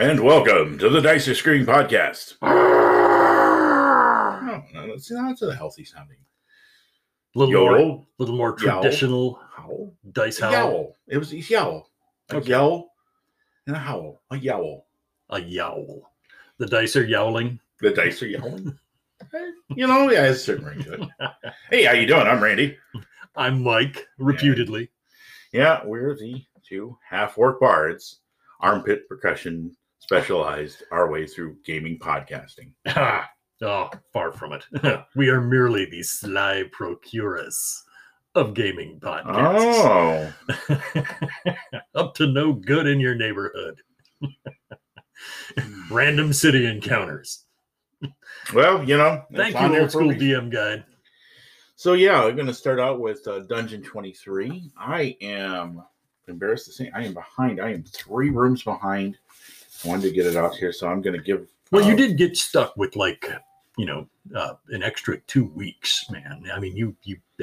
And welcome to the Dicer Screen Podcast. Oh, no, that's a healthy sounding. A little more traditional howl. Dice howl. Yowl. It was yowl. Yowl and a howl. A yowl. A yowl. The dice are yowling. The dice are yowling. You know, yeah, it's a certain ring to it. Hey, how you doing? I'm Randy. I'm Mike, reputedly. Yeah, we're the two half-orc bards, armpit percussion specialized our way through gaming podcasting. Oh, far from it. We are merely the sly procurers of gaming podcasts. Oh. Up to no good in your neighborhood. Random city encounters. Well, you know. Thank you, old school DM guide. So, yeah, we're going to start out with Dungeon 23. I am embarrassed to say I am behind. I am 3 rooms behind. I wanted to get it out here, so I'm going to give... Well, you did get stuck with, like, you know, an extra 2 weeks, man. I mean, you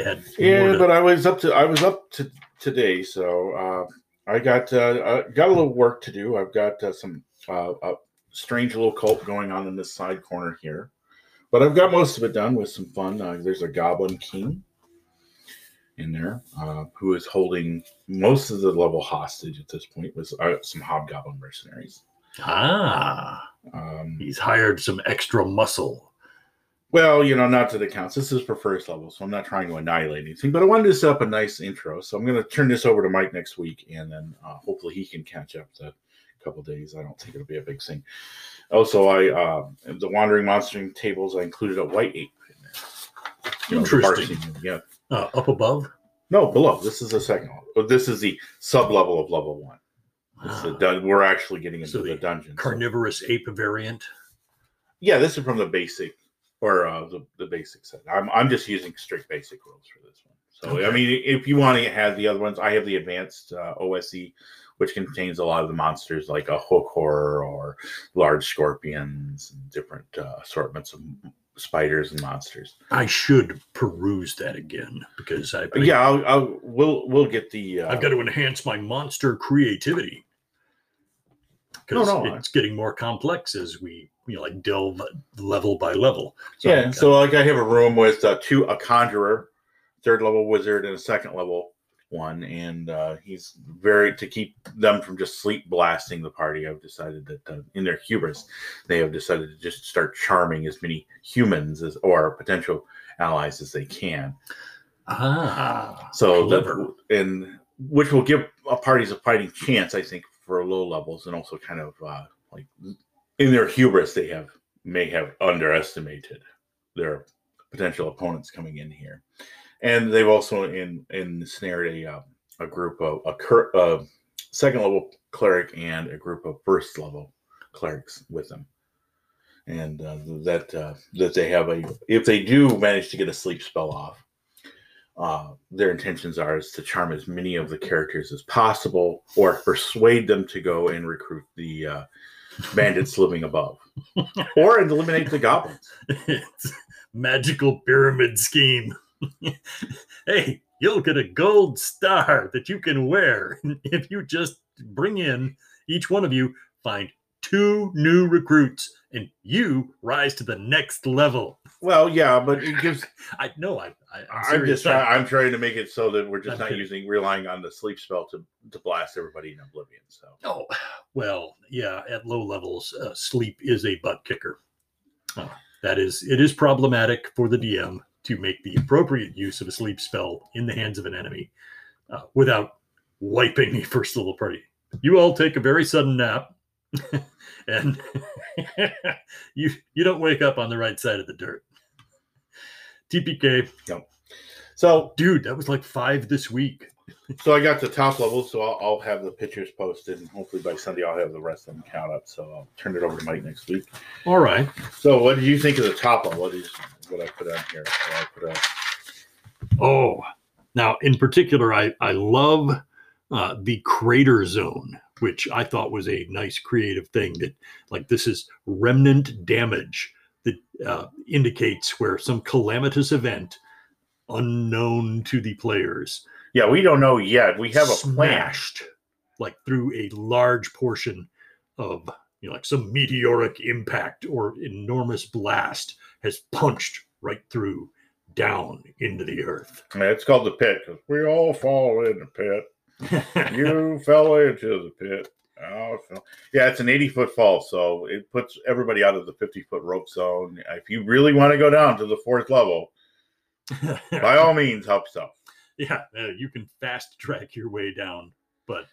had... Yeah, but I was up to today, so I got a little work to do. I've got some a strange little cult going on in this side corner here. But I've got most of it done with some fun. There's a Goblin King in there who is holding most of the level hostage at this point with some Hobgoblin mercenaries. Ah. He's hired some extra muscle. Well, you know, not to the counts. This is for first level, so I'm not trying to annihilate anything. But I wanted to set up a nice intro, so I'm going to turn this over to Mike next week, and then hopefully he can catch up to a couple days. I don't think it'll be a big thing. Also, the Wandering Monster tables, I included a white ape in there. You know, interesting. Yeah. Up above? No, below. This is the second level. This is the sub-level of level one. We're actually getting into the dungeon. Carnivorous ape variant? Yeah, this is from the basic, or the basic set. I'm just using strict basic rules for this one. So, okay. I mean, if you want to have the other ones, I have the advanced OSE, which contains a lot of the monsters like a hook horror or large scorpions and different assortments of spiders and monsters. I should peruse that again because I... Yeah, we'll get the... I've got to enhance my monster creativity because it's getting more complex as we... You know, like delve level by level. So yeah, so like I have a room with a conjurer, third level wizard, and a second level one, and he's very to keep them from just sleep blasting the party. I've decided that in their hubris, they have decided to just start charming as many humans as or potential allies as they can. Ah, so clever. And which will give parties a fighting chance, I think, for low levels, and also kind of like. In their hubris, they may have underestimated their potential opponents coming in here, and they've also ensnared a group of a second level cleric and a group of first level clerics with them, and that they have if they do manage to get a sleep spell off, their intentions is to charm as many of the characters as possible or persuade them to go and recruit the. Bandits living above, or eliminate the goblins. It's magical pyramid scheme. Hey, you'll get a gold star that you can wear if you just bring in each one of you, find 2 new recruits, and you rise to the next level. Well, yeah, but it gives. I know. I'm just. I'm trying to make it so that we're just relying on the sleep spell to blast everybody in oblivion. So. Oh, well, yeah. At low levels, sleep is a butt kicker. It is problematic for the DM to make the appropriate use of a sleep spell in the hands of an enemy without wiping the first level party. You all take a very sudden nap. And you don't wake up on the right side of the dirt. TPK. Yep. So, dude, that was like 5 this week. So I got the top level, so I'll have the pictures posted, and hopefully by Sunday I'll have the rest of them count up. So I'll turn it over to Mike next week. All right. So what do you think of the top level? What I put on here? Oh, now in particular, I love the crater zone. Which I thought was a nice creative thing that, like, this is remnant damage that indicates where some calamitous event unknown to the players. Yeah, we don't know yet. We have smashed, a plan. Like, through a large portion of you know, like some meteoric impact or enormous blast has punched right through down into the earth. It's called the pit because we all fall in the pit. You fell into the pit. Yeah, it's an 80-foot fall, so it puts everybody out of the 50-foot rope zone. If you really want to go down to the fourth level, by all means, help yourself. Yeah, you can fast track your way down, but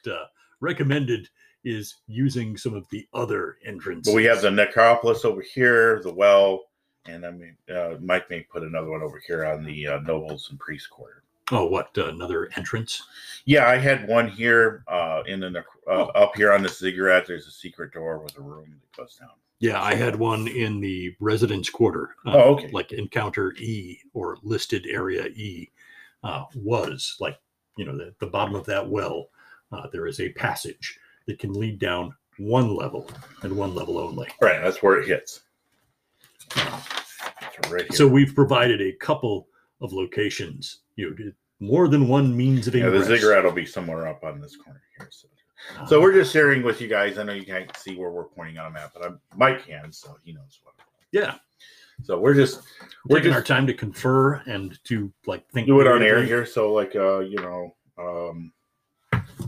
recommended is using some of the other entrances. But we have the necropolis over here, the well, and I mean, Mike may put another one over here on the nobles and priest quarter. Oh, what, another entrance? Yeah, I had one here up here on the ziggurat. There's a secret door with a room that goes down. Yeah, I had one in the residence quarter. Okay. Like Encounter E or Listed Area E was like, you know, the bottom of that well. There is a passage that can lead down one level and one level only. Right, that's where it hits. Right here. So we've provided a couple of locations. You know, more than one means of ingress. Yeah, the ziggurat will be somewhere up on this corner here. So we're just sharing with you guys. I know you can't see where we're pointing on a map, but Mike can, so he knows what. Yeah. So we're taking our time to confer and to like think. Do it on air here. So like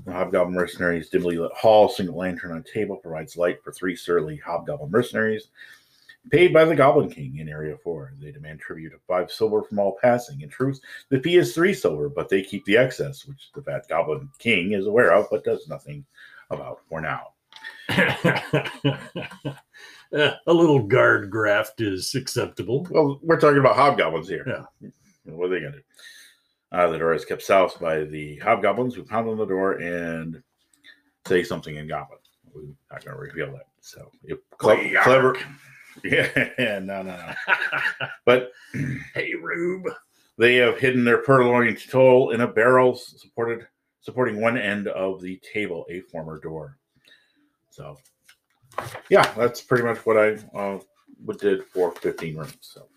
Hobgoblin mercenaries, dimly lit hall, single lantern on table provides light for three surly hobgoblin mercenaries. Paid by the Goblin King in Area 4. They demand tribute of 5 silver from all passing. In truth, the fee is 3 silver, but they keep the excess, which the fat Goblin King is aware of, but does nothing about for now. A little guard graft is acceptable. Well, we're talking about hobgoblins here. Yeah. What are they going to do? The door is kept south by the hobgoblins who pound on the door and say something in Goblin. We're not going to reveal that. So, clever... Yeah, no. But hey, Rube, they have hidden their purloined toll in a barrel supporting one end of the table, a former door. So, yeah, that's pretty much what I did for 15 rooms. So,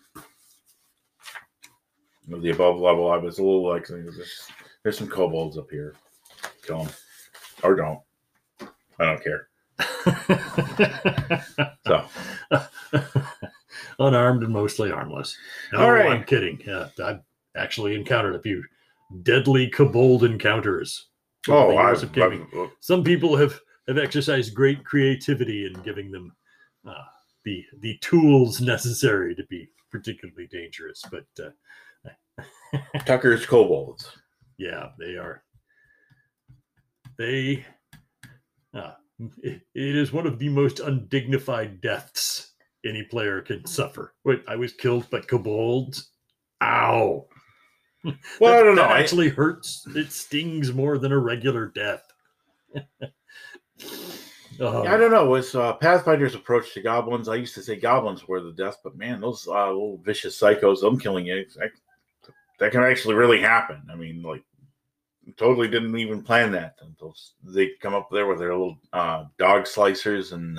with the above level, I was a little like, there's some kobolds up here. Kill them or don't. I don't care. So unarmed and mostly harmless. No, all right. I'm kidding. I've actually encountered a few deadly kobold encounters. Oh, some people have exercised great creativity in giving them the tools necessary to be particularly dangerous. But Tucker's kobolds. Yeah, they are. It is one of the most undignified deaths any player can suffer. Wait, I was killed by kobolds? Ow. Well, I don't know. It actually hurts. It stings more than a regular death. I don't know. With Pathfinder's approach to goblins, I used to say goblins were the death, but man, those little vicious psychos, them killing eggs, that can actually really happen. I mean, like, totally didn't even plan that. They come up there with their little dog slicers and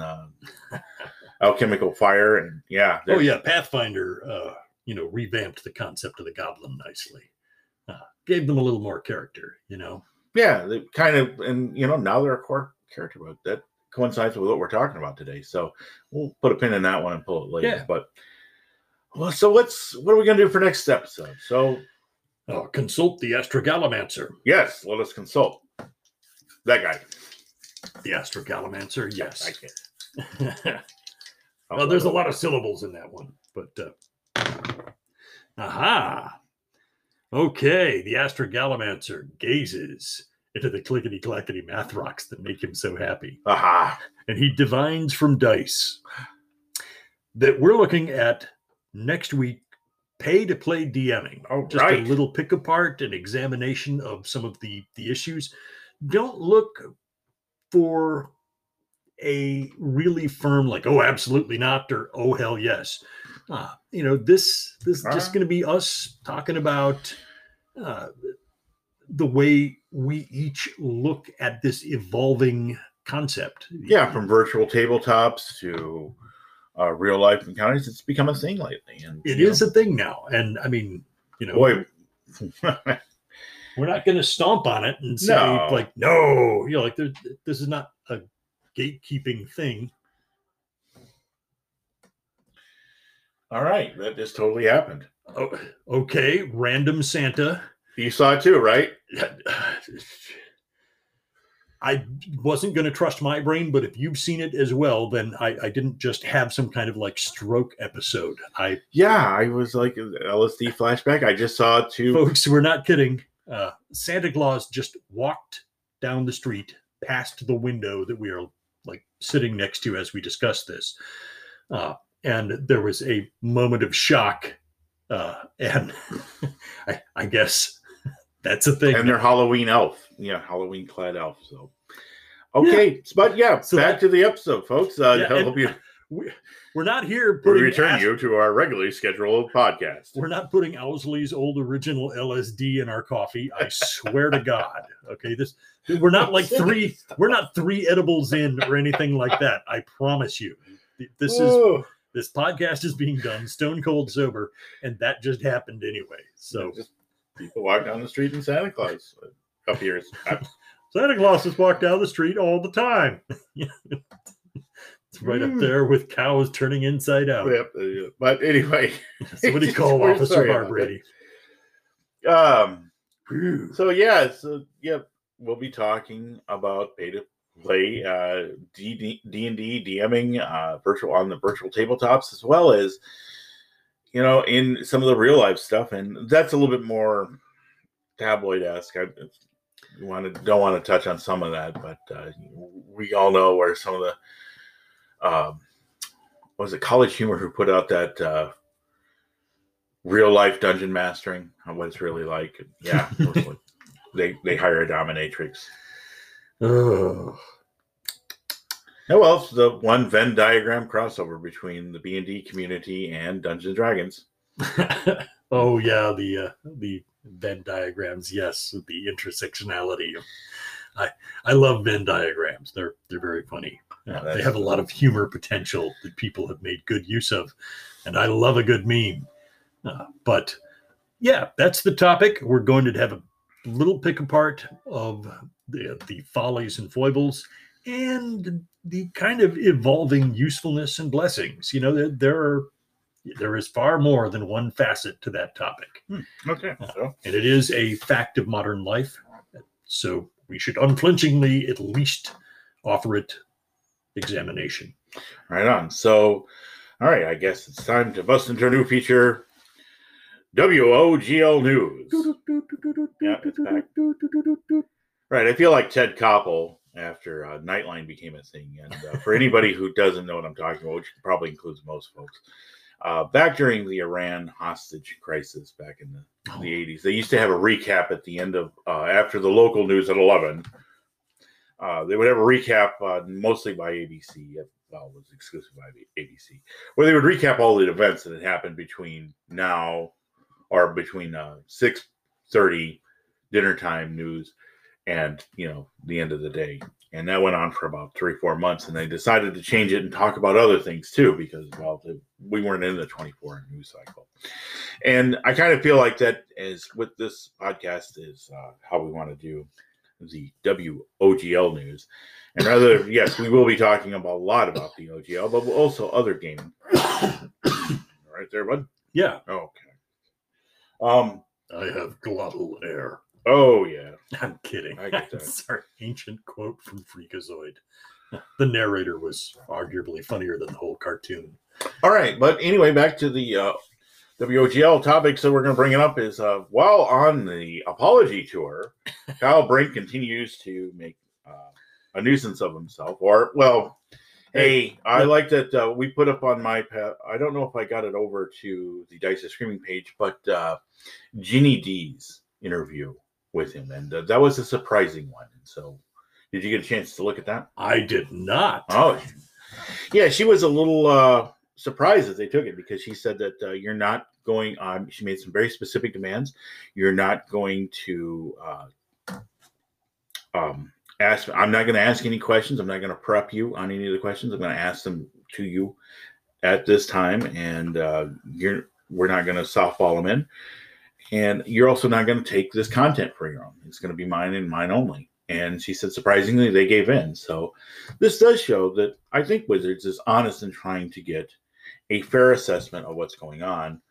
alchemical fire, and yeah. Oh yeah, Pathfinder, revamped the concept of the goblin nicely. Gave them a little more character, you know. Yeah, they kind of, and you know, now they're a core character, but that coincides with what we're talking about today. So we'll put a pin in that one and pull it later. Yeah. But well, so what are we gonna do for next episode? So. Oh, consult the Astrogalomancer. Yes, let us consult that guy. The Astrogalomancer, yes. I can't. Well, there's a lot of syllables in that one, but... Aha! Okay, the Astrogalomancer gazes into the clickety-clackety math rocks that make him so happy. Aha! And he divines from dice that we're looking at next week, pay-to-play DMing. Oh, just right. A little pick-apart and examination of some of the issues. Don't look for a really firm, like, oh, absolutely not, or oh, hell yes. This is just going to be us talking about the way we each look at this evolving concept. Yeah, from virtual tabletops to... real life encounters. It's become a thing lately. And it is a thing now. And I mean, boy, we're not going to stomp on it and say no. This is not a gatekeeping thing. All right. That just totally happened. Oh, okay. Random Santa. You saw it too, right? I wasn't going to trust my brain, but if you've seen it as well, then I didn't just have some kind of like stroke episode. I was like an LSD flashback. I just saw it too. Folks, we're not kidding. Santa Claus just walked down the street past the window that we are like sitting next to as we discuss this. And there was a moment of shock. And I guess that's a thing. And they're Halloween elf. Yeah, Halloween clad elf. So, okay. Yeah. But yeah, so back to the episode, folks. I hope you... We're not here. We return you to our regularly scheduled podcast. We're not putting Owsley's old original LSD in our coffee. I swear to God. Okay, we're not like three. We're not three edibles in or anything like that. I promise you. This podcast is being done stone cold sober, and that just happened anyway. So just people walk down the street in Santa Claus. A couple years. Santa Claus has walked down the street all the time. It's right up there with cows turning inside out. Yep, but anyway. So what do you call Officer Barbrady? So we'll be talking about beta play, D&D, DMing, virtual tabletops, as well as, you know, in some of the real life stuff. And that's a little bit more tabloid-esque. Don't want to touch on some of that, but we all know where some of the was it College Humor who put out that real life dungeon mastering on what it's really like? Yeah, they hire a dominatrix. Oh well, it's the one Venn diagram crossover between the B&D community and Dungeons & Dragons. Oh yeah, the Venn diagrams. Yes, the intersectionality. I love Venn diagrams. They're very funny. They have a lot of humor potential that people have made good use of, and I love a good meme. But yeah, that's the topic. We're going to have a little pick apart of the follies and foibles and the kind of evolving usefulness and blessings. You know, there is far more than one facet to that topic. Okay. And it is a fact of modern life. So we should unflinchingly at least offer it examination. Right on. So, all right, I guess it's time to bust into a new feature, WOGL News. Yeah, it's back. Right, I feel like Ted Koppel after Nightline became a thing. And for anybody who doesn't know what I'm talking about, which probably includes most folks, back during the Iran hostage crisis back in the 80s, they used to have a recap at the end of, after the local news at 11. They would have a recap mostly by ABC. Well, it was exclusive by ABC, where they would recap all the events that had happened between now or between 6:30 dinner time news and, you know, the end of the day. And that went on for about 3-4 months, and they decided to change it and talk about other things too, because, well, we weren't in the 24-hour news cycle. And I kind of feel like that is with this podcast is how we want to do the WOGL news. And rather, yes, we will be talking a lot about the OGL, but also other gaming. Right there, bud? Yeah. Okay. I have glottal air. Oh, yeah. I'm kidding. I get that. It's our ancient quote from Freakazoid. The narrator was arguably funnier than the whole cartoon. All right. But anyway, back to the WOGL topics that we're going to bring it up is, while on the apology tour, Kyle Brink continues to make a nuisance of himself. Or, well, hey, I like that we put up on my path. I don't know if I got it over to the Dicer Screaming page, but Ginny D's interview with him. And that was a surprising one. And so did you get a chance to look at that? I did not. Oh, yeah. She was a little... surprised that they took it, because she said that you're not going on. She made some very specific demands. You're not going to ask. I'm not going to ask any questions. I'm not going to prep you on any of the questions. I'm going to ask them to you at this time, and we're not going to softball them in. And you're also not going to take this content for your own. It's going to be mine and mine only. And she said, surprisingly, they gave in. So this does show that I think Wizards is honest in trying to get a fair assessment of what's going on,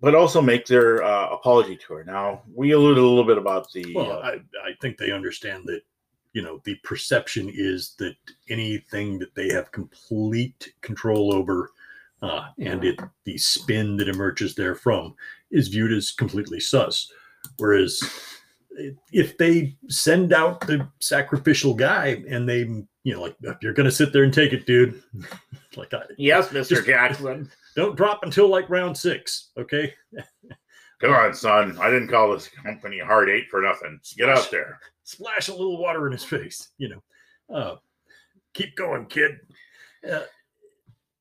but also make their apology tour. Now, we alluded a little bit about the... Well, I think they understand that, you know, the perception is that anything that they have complete control over and the spin that emerges therefrom is viewed as completely sus. Whereas if they send out the sacrificial guy and they, you know, like, you're going to sit there and take it, dude. Like, yes, Mr. Jackson. Don't drop until like round 6, okay? Come on, son. I didn't call this company Hard 8 for nothing. Get out there. Splash a little water in his face, you know. Keep going, kid.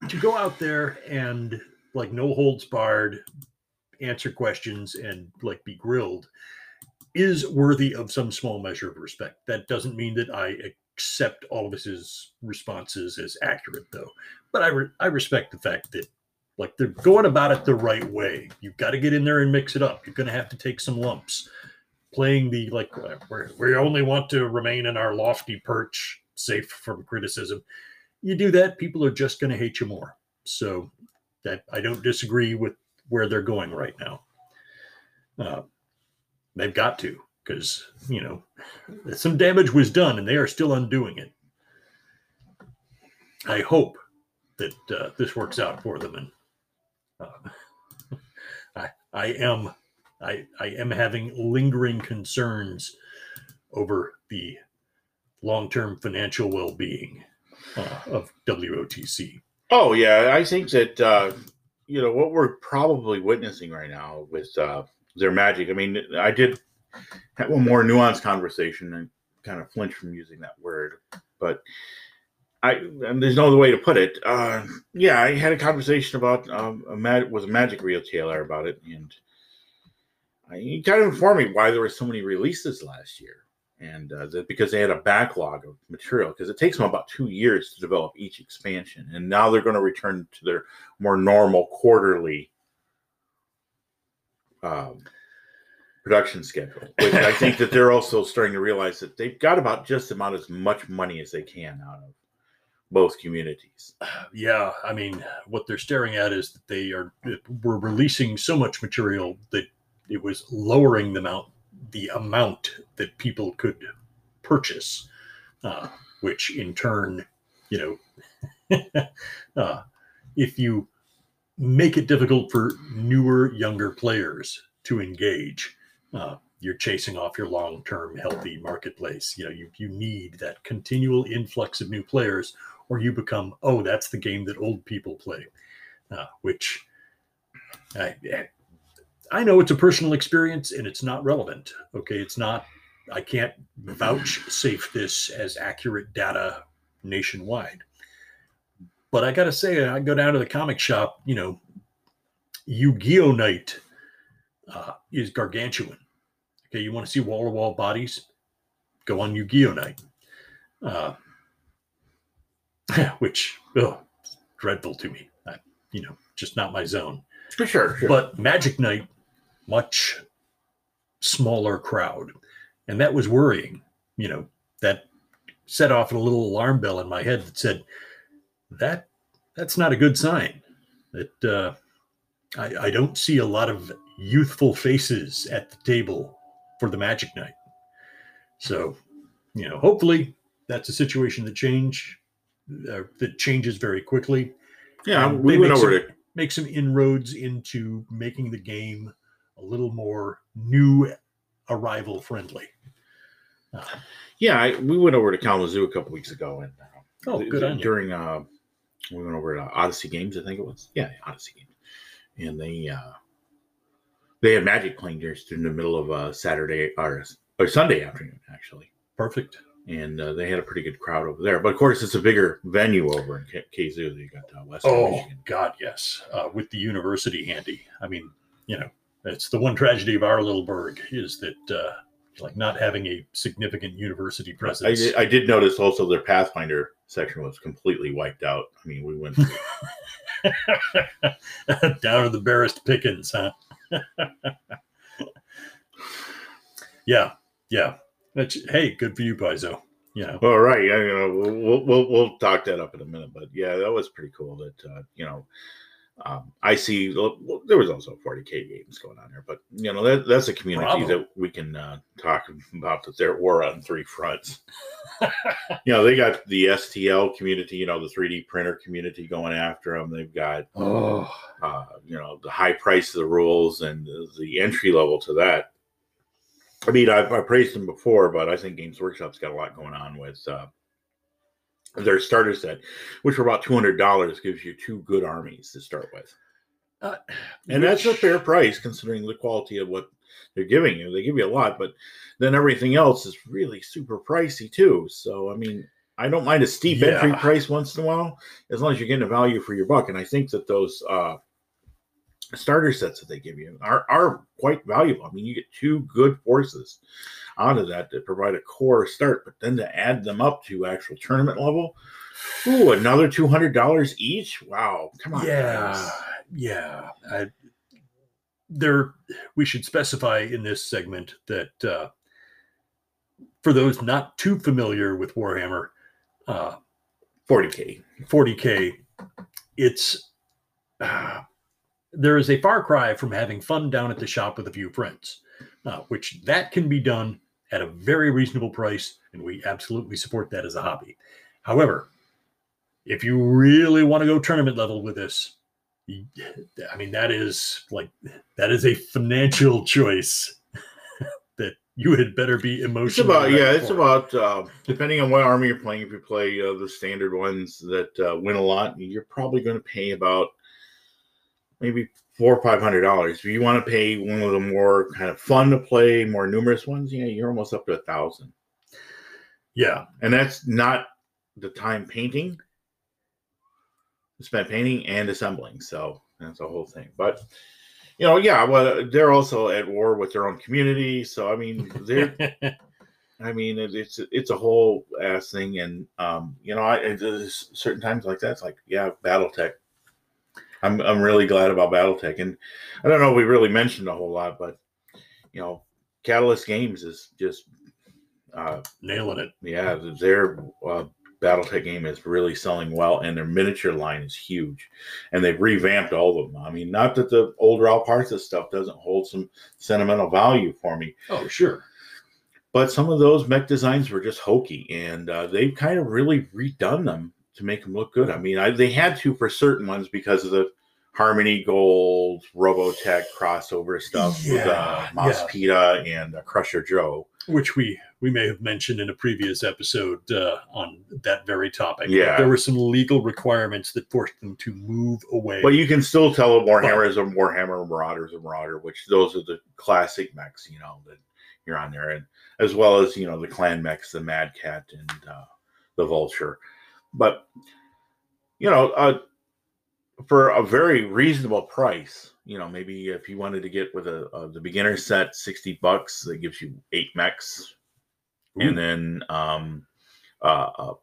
To go out there and, like, no holds barred, answer questions and, like, be grilled is worthy of some small measure of respect. That doesn't mean that I accept all of his responses as accurate, though. But I respect the fact that, like, they're going about it the right way. You've got to get in there and mix it up. You're going to have to take some lumps. Playing the, like, we only want to remain in our lofty perch, safe from criticism. You do that, people are just going to hate you more. So that I don't disagree with where they're going right now. They've got to, because, you know, some damage was done and they are still undoing it. I hope that this works out for them, and I am having lingering concerns over the long-term financial well-being of WOTC. Oh yeah, I think that you know what we're probably witnessing right now with their magic. I mean, I did have a more nuanced conversation and kind of flinched from using that word, but and there's no other way to put it. Yeah, I had a conversation about with a magic retailer about it, and he kind of informed me why there were so many releases last year, and that because they had a backlog of material, because it takes them about 2 years to develop each expansion, and now they're going to return to their more normal quarterly production schedule, which I think that they're also starting to realize that they've got about just about as much money as they can out of both communities. Yeah, I mean, what they're staring at is that we're releasing so much material that it was lowering the amount that people could purchase, which in turn, you know, if you make it difficult for newer, younger players to engage, you're chasing off your long-term healthy marketplace. You know, you need that continual influx of new players, or you become, oh, that's the game that old people play, which I know it's a personal experience and it's not relevant. Okay, it's not, I can't vouchsafe this as accurate data nationwide. But I got to say, I go down to the comic shop, you know, Yu-Gi-Oh! Night is gargantuan. Okay, you want to see wall-to-wall bodies? Go on Yu-Gi-Oh! Night. Which, dreadful to me. You know, just not my zone. For sure, sure. But Magic Night, much smaller crowd. And that was worrying. You know, that set off a little alarm bell in my head that said, that's not a good sign. That I don't see a lot of youthful faces at the table for the Magic Night. So, you know, hopefully that's a situation that changes very quickly. Yeah, we went over it. Make some inroads into making the game a little more new arrival friendly. Yeah, we went over to Kalamazoo a couple weeks ago, and we went over to Odyssey Games, I think it was. Yeah, Odyssey Games, and they had Magic playing during the middle of Saturday or Sunday afternoon, actually. Perfect. And they had a pretty good crowd over there. But, of course, it's a bigger venue over in Kazoo. You got Western Michigan. God, yes. With the university handy. I mean, you know, it's the one tragedy of our little burg is that, like, not having a significant university presence. I did notice also their Pathfinder section was completely wiped out. I mean, we went down to the barest pickings, huh? Yeah, yeah. Hey, good for you, Paizo. Yeah. All right. You know, we'll talk that up in a minute. But yeah, that was pretty cool that, you know, I see well, there was also 40k games going on there, but you know that's a community that we can talk about that there were on three fronts. You know, they got the STL community, you know, the 3D printer community going after them. They've got you know, the high price of the rules and the entry level to that. I mean, I've praised them before, but I think Games Workshop's got a lot going on with their starter set, which for about $200 gives you two good armies to start with, and that's a fair price considering the quality of what they're giving you. They give you a lot, but then everything else is really super pricey too. So I mean, I don't mind a steep entry price once in a while, as long as you're getting a value for your buck. And I think that those starter sets that they give you are quite valuable. I mean, you get two good forces out of that to provide a core start, but then to add them up to actual tournament level, another $200 each. Wow, come on. Yeah. We should specify in this segment that for those not too familiar with Warhammer 40k, it's there is a far cry from having fun down at the shop with a few friends, which that can be done at a very reasonable price, and we absolutely support that as a hobby. However, if you really want to go tournament level with this, I mean, that is a financial choice that you had better be emotional. It's about depending on what army you're playing. If you play the standard ones that win a lot, you're probably going to pay about maybe $400 or $500. If you want to pay one of the more kind of fun to play, more numerous ones, you're almost up to $1,000. Yeah, and that's not the time spent painting and assembling. So that's a whole thing. But you know, they're also at war with their own community. So I mean, it's a whole ass thing. And you know, there's certain times like that. It's like BattleTech. I'm really glad about BattleTech, and I don't know if we really mentioned a whole lot, but you know, Catalyst Games is just nailing it. Yeah, their BattleTech game is really selling well, and their miniature line is huge, and they've revamped all of them. I mean, not that the old Ral Partha stuff doesn't hold some sentimental value for me. Oh, sure. But some of those mech designs were just hokey, and they've kind of really redone them to make them look good. I mean, they had to for certain ones because of the Harmony Gold, Robotech crossover stuff with Mospita and Crusher Joe, which we may have mentioned in a previous episode on that very topic. Yeah, there were some legal requirements that forced them to move away. But you can still tell a Warhammer is a Warhammer, Marauder is a Marauder, which those are the classic mechs, you know, that you're on there, and as well as, you know, the clan mechs, the Mad Cat and the Vulture. But, you know, for a very reasonable price, you know, maybe if you wanted to get with the beginner set, $60, that gives you 8 mechs. Ooh. And then a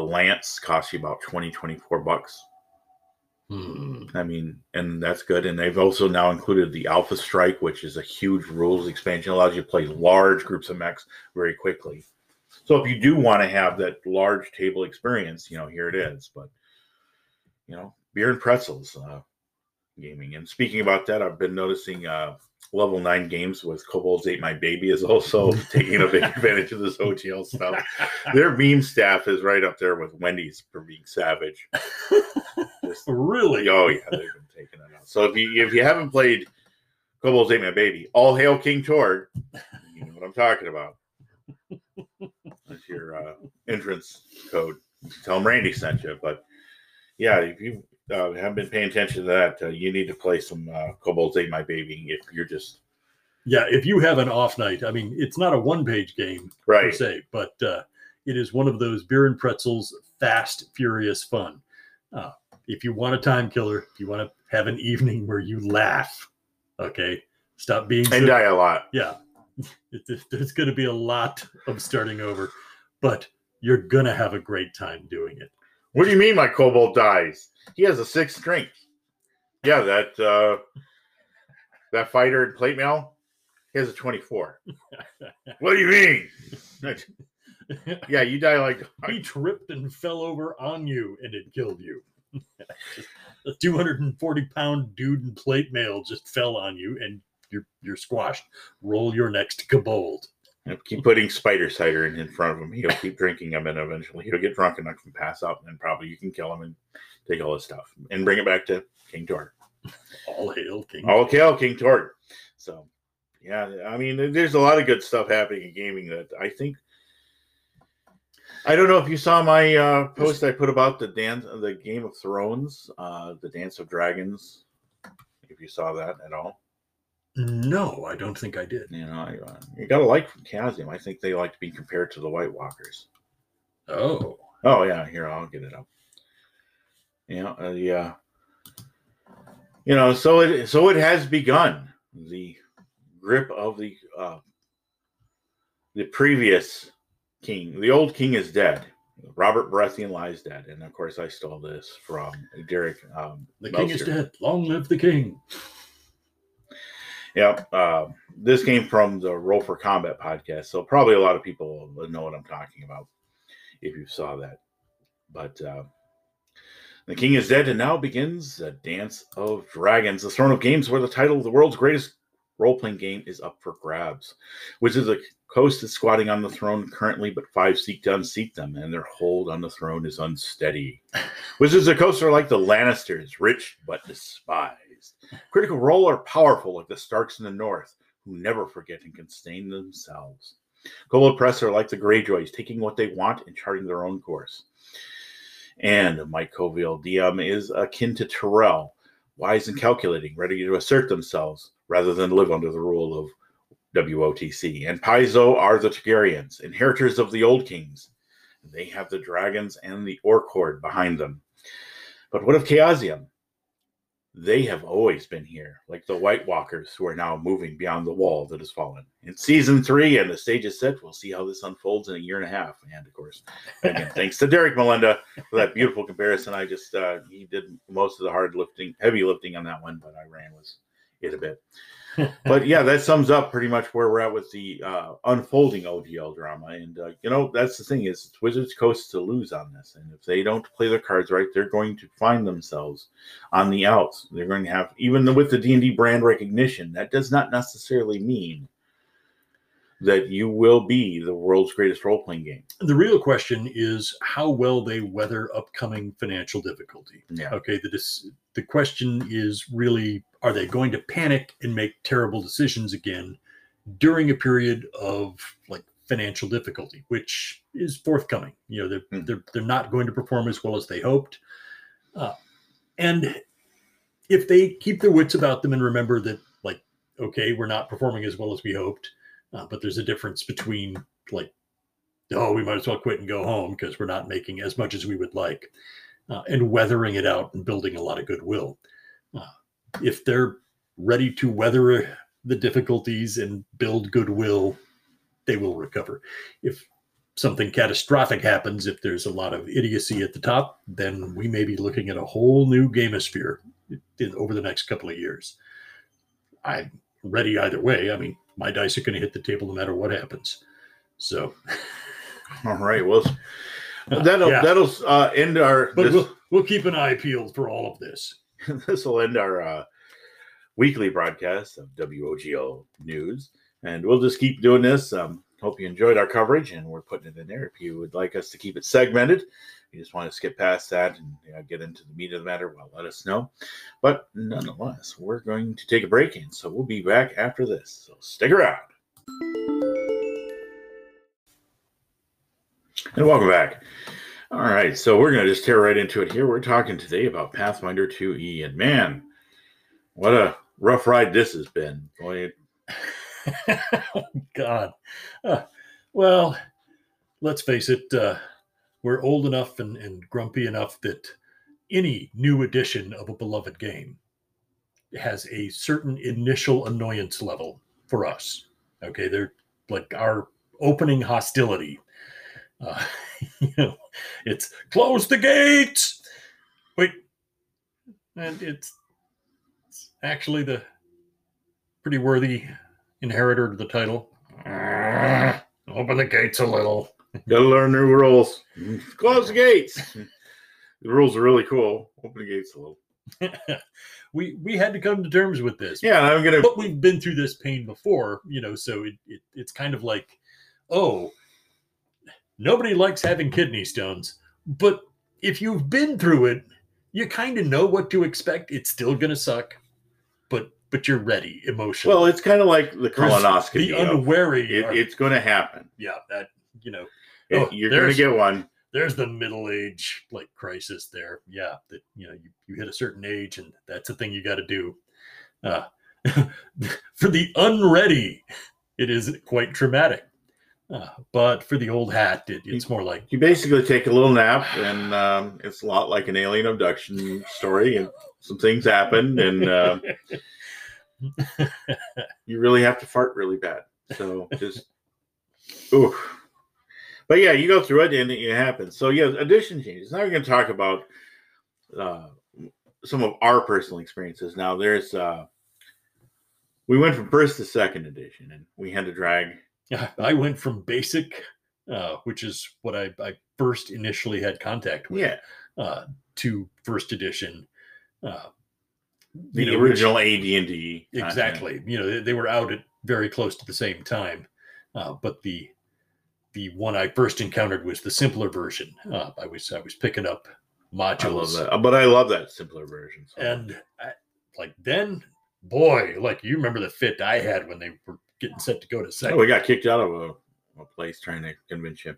lance costs you about $24. I mean, and that's good. And they've also now included the Alpha Strike, which is a huge rules expansion. It allows you to play large groups of mechs very quickly. So if you do want to have that large table experience, you know, here it is. But, you know, beer and pretzels gaming. And speaking about that, I've been noticing level 9 games with Kobold's Ate My Baby is also taking a big advantage of this OGL stuff. Their meme staff is right up there with Wendy's for being savage. Really? Oh, yeah, they've been taking it out. So if you haven't played Kobold's Ate My Baby, all hail King Torg. You know what I'm talking about. That's your entrance code. Tell them Randy sent you. But yeah, if you haven't been paying attention to that, you need to play some Kobold's Ate My Baby. If you're just if you have an off night, I mean, it's not a one-page game per se, but it is one of those beer and pretzels, fast, furious fun. If you want a time killer, if you want to have an evening where you laugh, okay, stop being and die a lot. Yeah. There's going to be a lot of starting over, but you're going to have a great time doing it. What do you mean my kobold dies? He has a 6th strength. Yeah, that fighter in plate mail, he has a 24. What do you mean? Yeah, you die like... He tripped and fell over on you, and it killed you. Just a 240-pound dude in plate mail just fell on you, and you're squashed. Roll your next kobold. I'll keep putting spider cider in front of him. He'll keep drinking them, and eventually he'll get drunk enough and pass out, and then probably you can kill him and take all his stuff and bring it back to King Torg. All hail King Torg. All hail King Torg. So, yeah, I mean, there's a lot of good stuff happening in gaming that I think... I don't know if you saw my post I put about the Game of Thrones, the Dance of Dragons, if you saw that at all. No, I don't think I did. You know, you got a like from Chasm. I think they like to be compared to the White Walkers. Oh. Oh, yeah. Here, I'll get it up. Yeah. Yeah. You know, so it has begun. The grip of the previous king. The old king is dead. Robert Baratheon lies dead. And, of course, I stole this from Derek. The Meltzer. King is dead. Long live the king. Yeah, this came from the Roll for Combat podcast, so probably a lot of people know what I'm talking about if you saw that. But the king is dead, and now begins the Dance of Dragons, the throne of games where the title of the world's greatest role-playing game is up for grabs. Wizards of the Coast is squatting on the throne currently, but 5 seek to unseat them, and their hold on the throne is unsteady. Wizards of the Coast are like the Lannisters, rich but despised. Critical Role are powerful like the Starks in the North, who never forget and contain themselves. Kobold Press are like the Greyjoys, taking what they want and charting their own course. And Mike Coville, DM, is akin to Tyrell, wise and calculating, ready to assert themselves rather than live under the rule of WOTC. And Paizo are the Targaryens, inheritors of the old kings. They have the dragons and the Orchard behind them. But what of Chaosium? They have always been here, like the White Walkers who are now moving beyond the wall that has fallen. In Season 3, and the stage is set, we'll see how this unfolds in a year and a half. And, of course, again, thanks to Derek Melinda for that beautiful comparison. I just, he did most of the heavy lifting on that one, but I ran with it a bit. But, yeah, that sums up pretty much where we're at with the unfolding OGL drama. And, you know, that's the thing is Wizards Coast to lose on this. And if they don't play their cards right, they're going to find themselves on the outs. They're going to have, even with the D&D brand recognition, that does not necessarily mean that you will be the world's greatest role-playing game. The real question is how well they weather upcoming financial difficulty. Yeah. Okay, the question is really, are they going to panic and make terrible decisions again during a period of like financial difficulty, which is forthcoming? You know, they're not going to perform as well as they hoped. And if they keep their wits about them and remember that, like, okay, we're not performing as well as we hoped, but there's a difference between like, oh, we might as well quit and go home because we're not making as much as we would like, and weathering it out and building a lot of goodwill. If they're ready to weather the difficulties and build goodwill, they will recover. If something catastrophic happens, if there's a lot of idiocy at the top, then we may be looking at a whole new gamosphere over the next couple of years. I'm ready either way. I mean, my dice are going to hit the table no matter what happens. So, all right. Well, that'll end our. But we'll keep an eye peeled for all of this. This will end our weekly broadcast of WOGL News, and we'll just keep doing this. Hope you enjoyed our coverage, and we're putting it in there. If you would like us to keep it segmented, you just want to skip past that and get into the meat of the matter, well, let us know. But nonetheless, we're going to take a break, and so we'll be back after this. So stick around. And welcome back. All right, so we're going to just tear right into it here. We're talking today about Pathfinder 2e, and man, what a rough ride this has been. Boy, oh, God. Well, let's face it, we're old enough and grumpy enough that any new edition of a beloved game has a certain initial annoyance level for us. Okay, they're like our opening hostility. You know, it's close the gates. Wait, and it's actually the pretty worthy inheritor of the title. Open the gates a little. Gotta learn new rules. Close the gates. The rules are really cool. Open the gates a little. We had to come to terms with this. Yeah, I'm gonna. But we've been through this pain before, you know. So it's kind of like, oh, nobody likes having kidney stones, but if you've been through it, you kind of know what to expect. It's still gonna suck, but you're ready emotionally. Well, it's kind of like the colonoscopy. The unwary. It's gonna happen. Yeah, that you know. Oh, you're gonna get one. There's the middle age like crisis there. Yeah, that you know you hit a certain age and that's the thing you got to do. For the unready, it is quite traumatic. But for the old hat, it's more like you basically take a little nap, and it's a lot like an alien abduction story, and some things happened, and you really have to fart really bad. So just ooh. But yeah, you go through it and it happens. So yeah, addition changes. Now we're going to talk about some of our personal experiences. Now there's we went from first to second edition, and we had to drag. I went from basic, which is what I first initially had contact with, to first edition. The original AD&D. Exactly. Content. You know, they were out at very close to the same time, but the one I first encountered was the simpler version. I was picking up modules. I love that. But I love that simpler version. So. And then you remember the fit I had when they were getting set to go to second. Oh, we got kicked out of a place trying to convince you.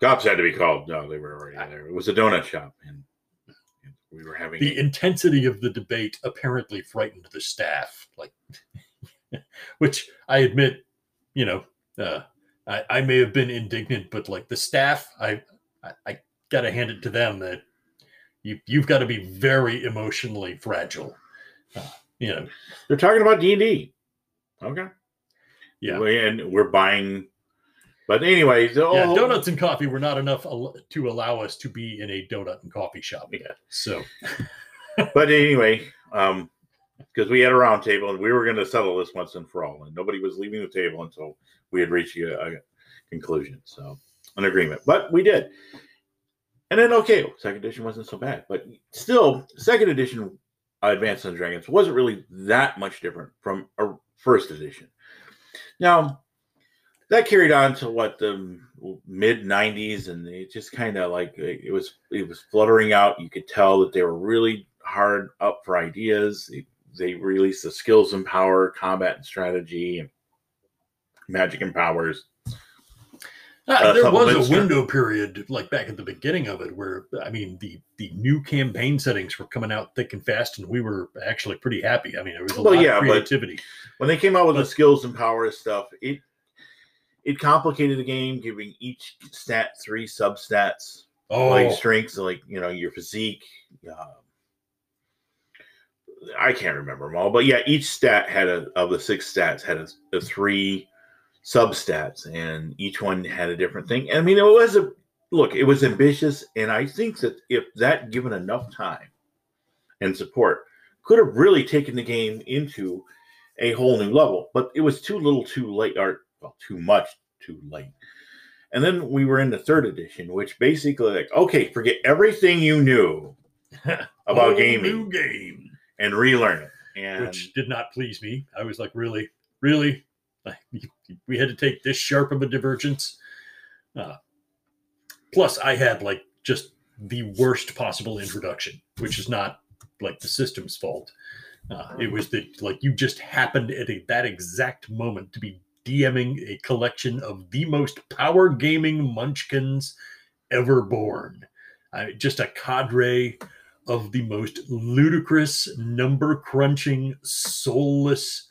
Cops had to be called. No, they were already there. It was a donut shop, and we were having the intensity of the debate apparently frightened the staff. Like, which I admit, you know. I may have been indignant, but like the staff, I got to hand it to them that you've got to be very emotionally fragile. You know, they're talking about D&D. Okay. Yeah. And we're buying, but anyways. Donuts and coffee were not enough to allow us to be in a donut and coffee shop. Yeah. So. But anyway, because we had a round table and we were going to settle this once and for all, and nobody was leaving the table until we had reached a conclusion, so an agreement. But we did. And then, okay, second edition wasn't so bad. But still, second edition Advanced Dungeons & Dragons wasn't really that much different from a first edition. Now, that carried on to, the mid-90s, and it just kind of, it was fluttering out. You could tell that they were really hard up for ideas. They released the skills and power, combat and strategy, and magic and powers. There was a window period, back at the beginning of it, where the new campaign settings were coming out thick and fast, and we were actually pretty happy. I mean, there was a lot of creativity. When they came out with the skills and powers stuff, it complicated the game, giving each stat 3 substats, like strengths, your physique. I can't remember them all, but yeah, each stat had of the 6 stats had a 3. Substats, and each one had a different thing. I mean, it was ambitious, and I think that if that given enough time and support, could have really taken the game into a whole new level. But it was too little, too late, or too much, too late. And then we were in the third edition, which basically, forget everything you knew about gaming, new game, and relearn it. And which did not please me. I was like, really, really. We had to take this sharp of a divergence. Plus, I had just the worst possible introduction, which is not the system's fault. It was that you just happened at that exact moment to be DMing a collection of the most power gaming munchkins ever born. Just a cadre of the most ludicrous, number crunching, soulless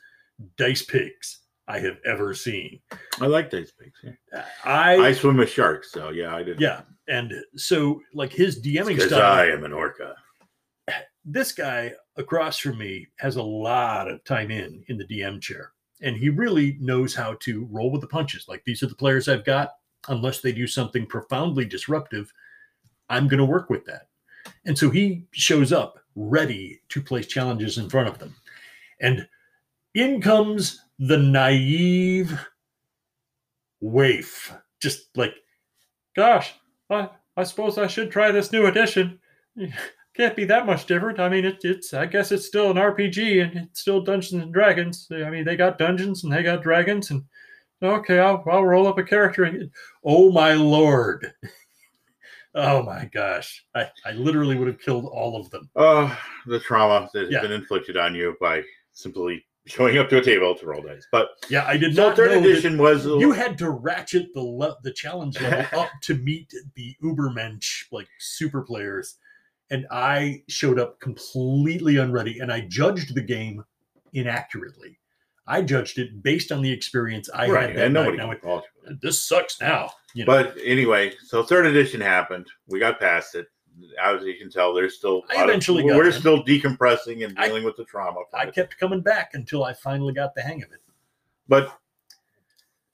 dice pigs I have ever seen. I like dice pigs. Yeah. I swim with sharks, so yeah, I did. Yeah, and so his DMing style. Because I am an orca. This guy across from me has a lot of time in the DM chair, and he really knows how to roll with the punches. These are the players I've got. Unless they do something profoundly disruptive, I'm going to work with that. And so he shows up ready to place challenges in front of them, and in comes the naive waif, just gosh, I I suppose I should try this new edition. Can't be that much different. I mean, it's I guess it's still an RPG and it's still Dungeons and Dragons. I mean, they got dungeons and they got dragons. And okay, I'll roll up a character. And, oh my lord! Oh my gosh! I literally would have killed all of them. Oh, the trauma that has been inflicted on you by simply showing up to a table to roll dice. But yeah, I did not. Third edition was you had to ratchet the challenge level up to meet the Ubermensch like super players. And I showed up completely unready, and I judged the game inaccurately. I judged it based on the experience I had that night. Now this sucks now. You know. But anyway, so third edition happened. We got past it. As you can tell, there's still we're still decompressing and dealing with the trauma. I kept coming back until I finally got the hang of it. But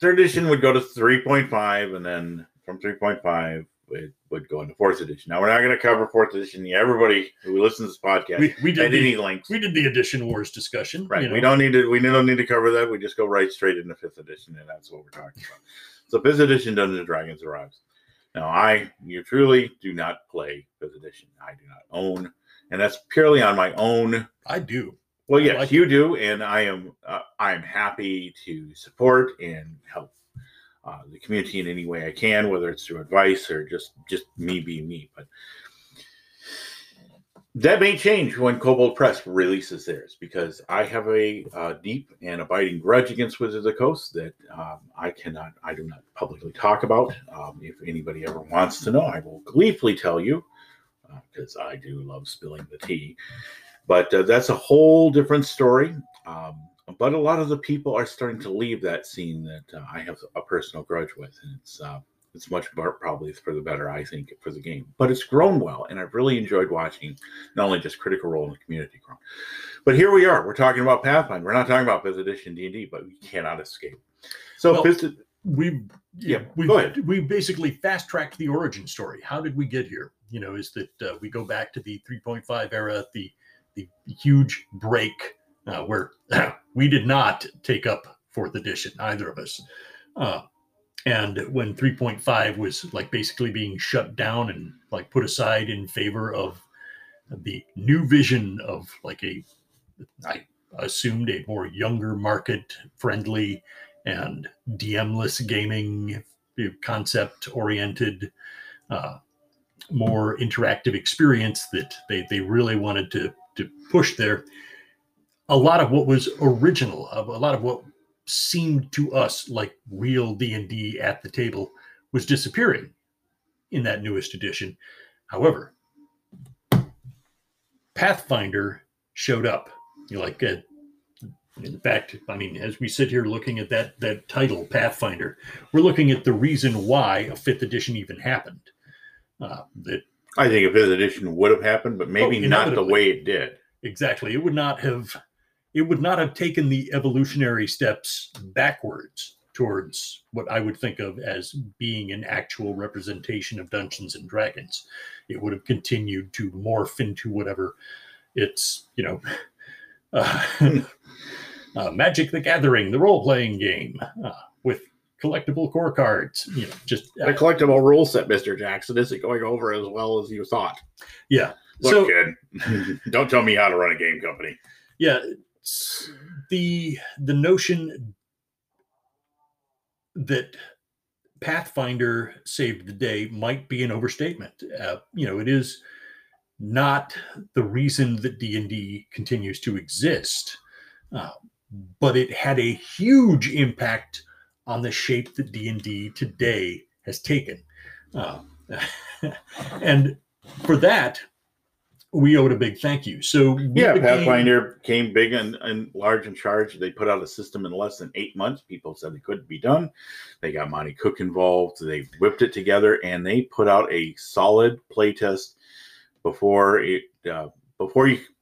third edition would go to 3.5, and then from 3.5. it would go into fourth edition. Now, we're not going to cover fourth edition. Everybody who listens to this podcast, we did any links. We did the edition wars discussion. Right. You know. We don't need to cover that. We just go right straight into fifth edition, and that's what we're talking about. So fifth edition Dungeons and Dragons arrives. Now, you truly do not play fifth edition. I do not own, and that's purely on my own. I do. Well, yes, like you do, and I am happy to support and help the community in any way I can, whether it's through advice or just me being me. But that may change when Kobold Press releases theirs, because I have a deep and abiding grudge against Wizards of the Coast that I do not publicly talk about. If anybody ever wants to know, I will gleefully tell you, because I do love spilling the tea. But that's a whole different story. But a lot of the people are starting to leave that scene that I have a personal grudge with, and it's much probably for the better, I think, for the game. But it's grown well, and I've really enjoyed watching not only just Critical Role in the community grow, but here we are. We're talking about Pathfinder. We're not talking about 5th edition D&D, but we cannot escape. So we basically fast-tracked the origin story. How did we get here? You know, is that we go back to the 3.5 era, the huge break, where we did not take up 4th edition, either of us. And when 3.5 was like basically being shut down and like put aside in favor of the new vision of like I assumed a more younger market friendly and DM-less gaming concept oriented, more interactive experience that they really wanted to push there. A lot of what was original, a lot of what seemed to us like real D&D at the table was disappearing in that newest edition. However, Pathfinder showed up. You know, like, in fact, I mean, as we sit here looking at that title, Pathfinder, we're looking at the reason why a 5th edition even happened. I think a 5th edition would have happened, but maybe not the way it did. Exactly. It would not have taken the evolutionary steps backwards towards what I would think of as being an actual representation of Dungeons and Dragons. It would have continued to morph into whatever it's, you know, Magic the Gathering, the role-playing game with collectible core cards. You know, just the collectible rule set, Mr. Jackson, isn't going over as well as you thought. Yeah. Look, kid, don't tell me how to run a game company. Yeah, the notion that Pathfinder saved the day might be an overstatement. You know, it is not the reason that D&D continues to exist, but it had a huge impact on the shape that D&D today has taken. And for that, we owed a big thank you. So Pathfinder came big and large in charge. They put out a system in less than 8 months. People said it couldn't be done. They got Monty Cook involved. They whipped it together, and they put out a solid playtest before you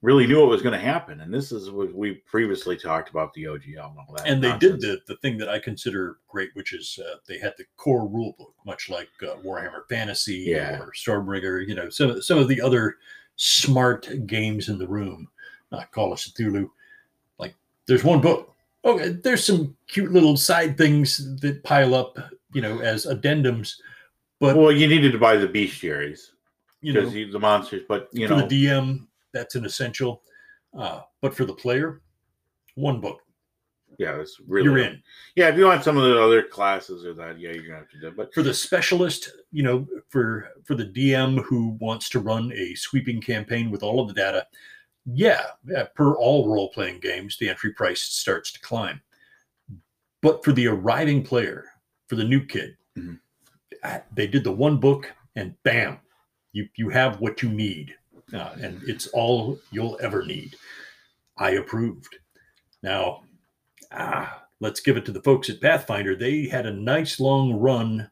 really knew what was going to happen. And this is what we previously talked about, the OGL and all that. And they did the thing that I consider great, which is they had the core rule book, much like Warhammer Fantasy or Stormbringer. You know, some of the other smart games in the room, Call of Cthulhu. Like, there's one book. Okay, there's some cute little side things that pile up, you know, as addendums, But well, you needed to buy the bestiaries because the monsters. But you know, for the DM, that's an essential. But for the player, one book. Yeah, that's really you're in. Yeah, if you want some of the other classes or that, yeah, you're gonna have to do it. But for the specialist, you know, for the DM who wants to run a sweeping campaign with all of the data, yeah, per all role-playing games, the entry price starts to climb. But for the arriving player, for the new kid, they did the one book, and bam, you have what you need, and it's all you'll ever need. I approved. Now. Let's give it to the folks at Pathfinder. They had a nice long run,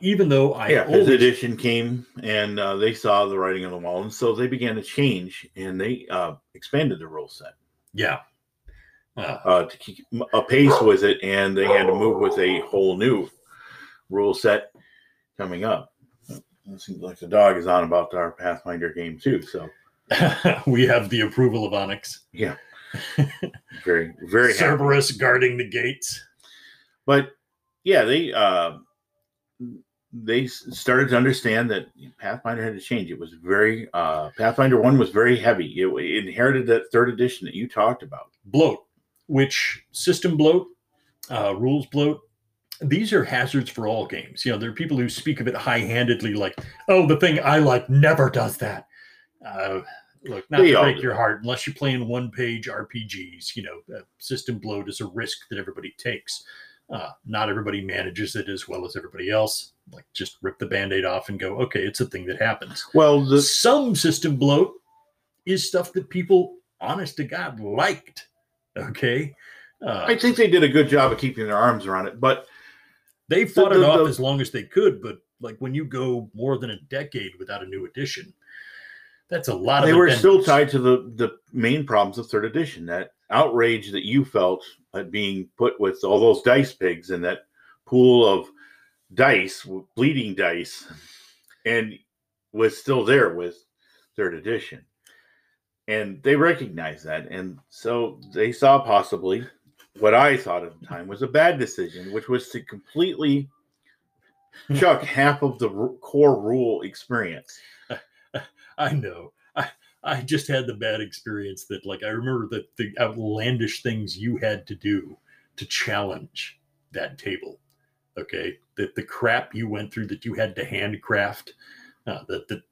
even though fifth edition came and they saw the writing on the wall, and so they began to change and they expanded the rule set. Yeah, to keep a pace with it, and they had to move with a whole new rule set coming up. It seems like the dog is on about our Pathfinder game too. So we have the approval of Onyx. Yeah. Very, very happy. Cerberus guarding the gates. But yeah, they started to understand that Pathfinder had to change. It was very Pathfinder 1 was very heavy. It inherited that third edition that you talked about. Bloat, which system bloat, rules bloat. These are hazards for all games. You know, there are people who speak of it high-handedly, like, "Oh, the thing I like never does that." Look, not to break your heart, unless you're playing one-page RPGs, you know, system bloat is a risk that everybody takes. Not everybody manages it as well as everybody else. Like, just rip the Band-Aid off and go, okay, it's a thing that happens. Well, some system bloat is stuff that people, honest to God, liked, okay? I think they did a good job of keeping their arms around it, but... They fought it off as long as they could, but, like, when you go more than a decade without a new edition... That's a lot of. They were still tied to the main problems of third edition. That outrage that you felt at being put with all those dice pigs and that pool of dice, bleeding dice, and was still there with third edition. And they recognized that, and so they saw possibly what I thought at the time was a bad decision, which was to completely chuck half of the core rule experience. I know. I just had the bad experience that, like, I remember the outlandish things you had to do to challenge that table, okay? That the crap you went through that you had to handcraft, the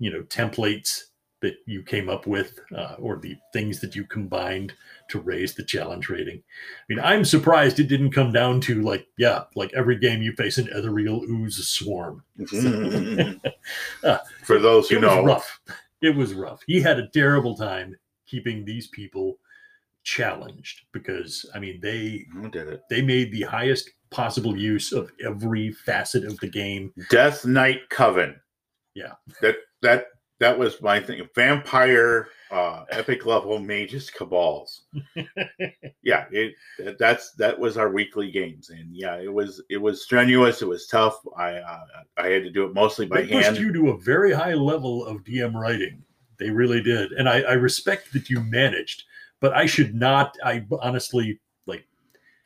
you know, templates that you came up with or the things that you combined to raise the challenge rating. I mean, I'm surprised it didn't come down to, like, yeah, like every game you face an ethereal ooze swarm. For those who know. It was rough. He had a terrible time keeping these people challenged because, I mean, they made the highest possible use of every facet of the game. Death Knight Coven. Yeah. That was my thing. Vampire, epic level mages cabals. Yeah, that was our weekly games, and yeah, it was strenuous. It was tough. I had to do it mostly by hand. They pushed you to a very high level of DM writing. They really did, and I respect that you managed. But I should not. I honestly like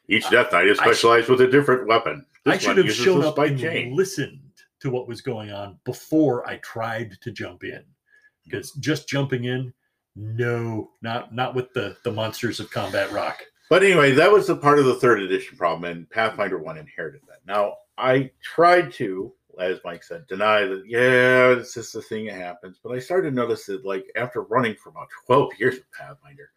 each death knight is specialized with a different weapon. This I should have shown up and listened to what was going on before I tried to jump in. Because just jumping in, no, not with the monsters of Combat Rock. But anyway, that was the part of the third edition problem, and Pathfinder 1 inherited that. Now, I tried to, as Mike said, deny that, yeah, it's just a thing that happens. But I started to notice that, like, after running for about 12 years of Pathfinder,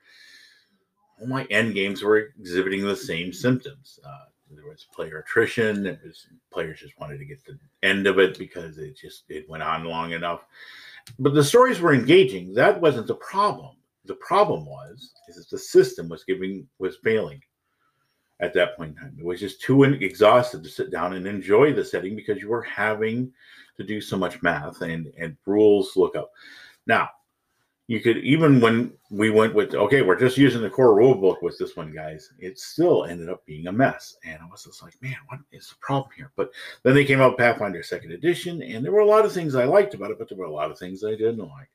all my end games were exhibiting the same symptoms. There was player attrition. There was players just wanted to get to the end of it because it went on long enough. But the stories were engaging. That wasn't the problem. The problem was that the system was failing at that point in time. It was just too exhausted to sit down and enjoy the setting because you were having to do so much math and rules look up. Now, you could, even when we went with, okay, we're just using the core rule book with this one, guys, it still ended up being a mess. And I was just like, man, what is the problem here? But then they came out with Pathfinder 2nd Edition, and there were a lot of things I liked about it, but there were a lot of things I didn't like.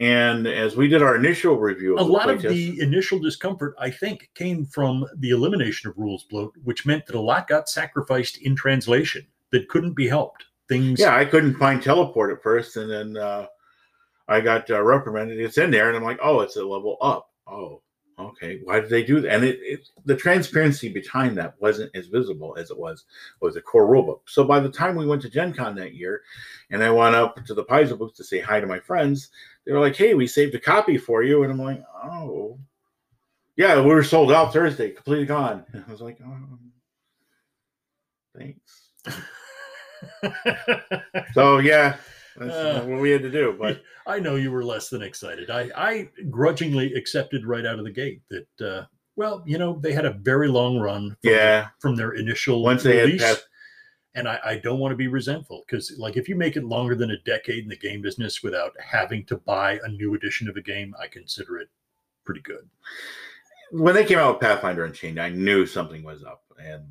And as we did our initial review of the initial discomfort, I think, came from the elimination of rules bloat, which meant that a lot got sacrificed in translation. that couldn't be helped. Things. Yeah, I couldn't find teleport at first, and then I got reprimanded. It's in there, and I'm like, oh, it's a level up. Oh, okay. Why did they do that? And the transparency behind that wasn't as visible as it was the core rulebook. So by the time we went to Gen Con that year, and I went up to the Paizo booth to say hi to my friends, they were like, hey, we saved a copy for you. And I'm like, oh. Yeah, we were sold out Thursday, completely gone. And I was like, oh, thanks. So, yeah, that's what we had to do. But I know you were less than excited. I grudgingly accepted right out of the gate that, well, you know, they had a very long run from their initial release. And I don't want to be resentful because, like, if you make it longer than a decade in the game business without having to buy a new edition of a game, I consider it pretty good. When they came out with Pathfinder Unchained, I knew something was up, and